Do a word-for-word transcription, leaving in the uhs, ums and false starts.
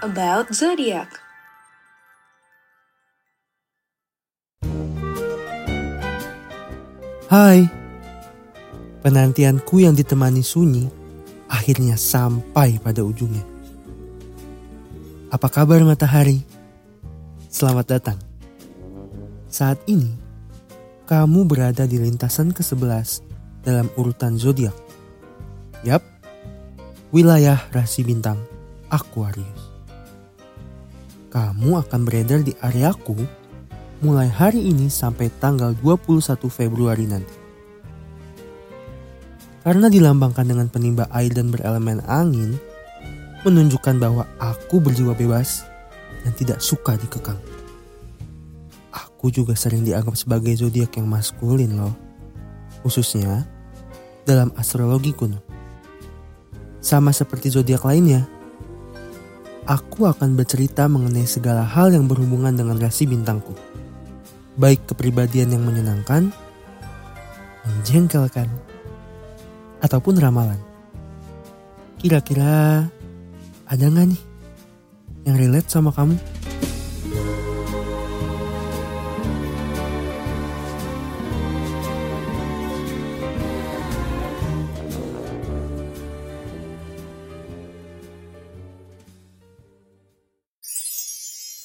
About Zodiac. Hai, penantianku yang ditemani sunyi akhirnya sampai pada ujungnya. Apa kabar matahari? Selamat datang. Saat ini, kamu berada di lintasan kesebelas dalam urutan zodiak. Yap, wilayah rasi bintang Aquarius. Kamu akan beredar di areaku mulai hari ini sampai tanggal dua puluh satu Februari nanti. Karena dilambangkan dengan penimba air dan berelemen angin, menunjukkan bahwa aku berjiwa bebas dan tidak suka dikekang. Aku juga sering dianggap sebagai zodiak yang maskulin loh, khususnya dalam astrologi kuno. Sama seperti zodiak lainnya, aku akan bercerita mengenai segala hal yang berhubungan dengan rasi bintangku, baik kepribadian yang menyenangkan, menjengkelkan, ataupun ramalan. Kira-kira ada nggak nih yang relate sama kamu?